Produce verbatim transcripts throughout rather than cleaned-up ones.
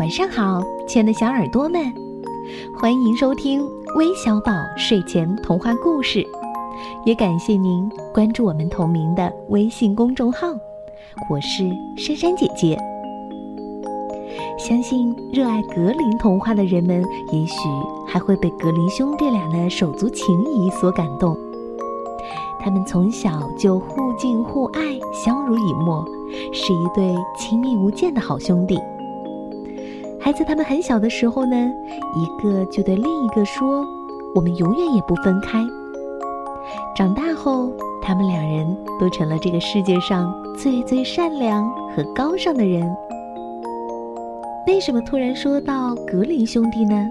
晚上好，亲爱的小耳朵们，欢迎收听微小宝睡前童话故事，也感谢您关注我们同名的微信公众号。我是珊珊姐姐。相信热爱格林童话的人们，也许还会被格林兄弟俩的手足情谊所感动。他们从小就互敬互爱，相濡以沫，是一对亲密无间的好兄弟。还在他们很小的时候呢，一个就对另一个说，我们永远也不分开。长大后，他们两人都成了这个世界上最最善良和高尚的人。为什么突然说到格林兄弟呢？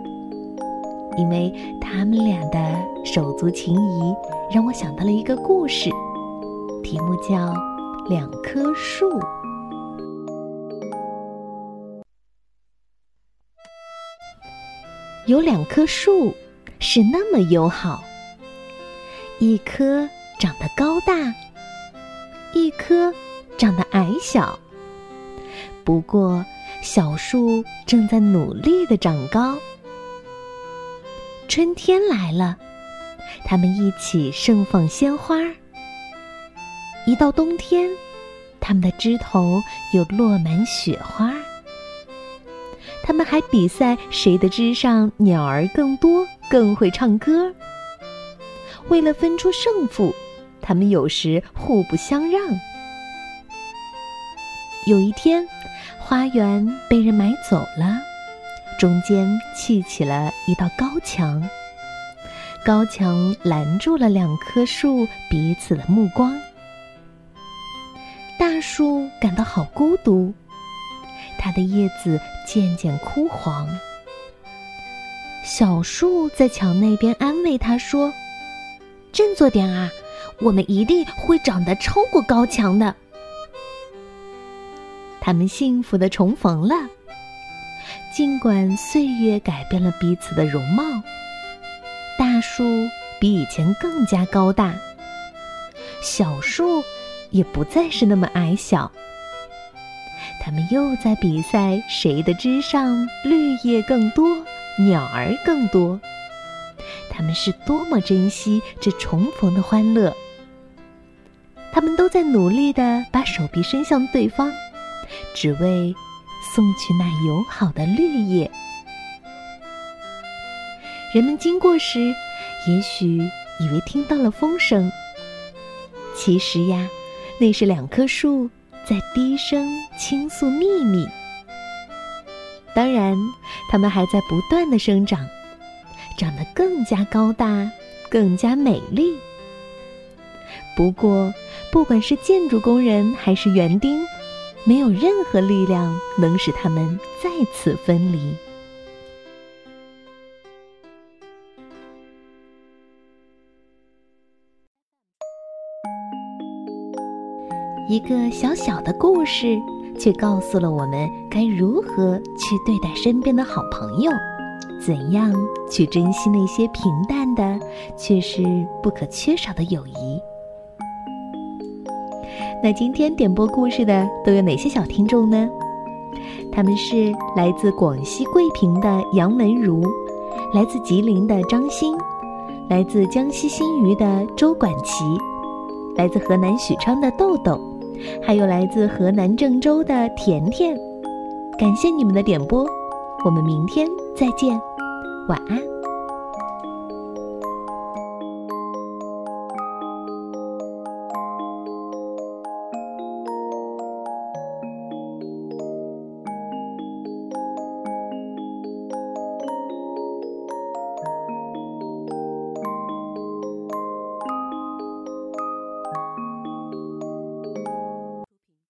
因为他们俩的手足情谊让我想到了一个故事，题目叫《两棵树》。有两棵树是那么友好，一棵长得高大，一棵长得矮小。不过，小树正在努力地长高。春天来了，它们一起盛放鲜花。一到冬天，它们的枝头又落满雪花。他们还比赛谁的枝上鸟儿更多，更会唱歌。为了分出胜负，他们有时互不相让。有一天，花园被人买走了，中间砌起了一道高墙。高墙拦住了两棵树彼此的目光。大树感到好孤独，它的叶子渐渐枯黄。小树在墙那边安慰它说，振作点啊，我们一定会长得超过高墙的。他们幸福地重逢了，尽管岁月改变了彼此的容貌，大树比以前更加高大，小树也不再是那么矮小。他们又在比赛谁的枝上绿叶更多，鸟儿更多。他们是多么珍惜这重逢的欢乐。他们都在努力地把手臂伸向对方，只为送去那友好的绿叶。人们经过时，也许以为听到了风声，其实呀，那是两棵树在低声倾诉秘密。当然，它们还在不断的生长，长得更加高大，更加美丽。不过，不管是建筑工人还是园丁，没有任何力量能使它们再次分离。一个小小的故事，却告诉了我们该如何去对待身边的好朋友，怎样去珍惜那些平淡的，却是不可缺少的友谊。那今天点播故事的都有哪些小听众呢？他们是来自广西桂平的杨文如，来自吉林的张欣，来自江西新余的周管琪，来自河南许昌的豆豆，还有来自河南郑州的甜甜。感谢你们的点播，我们明天再见，晚安。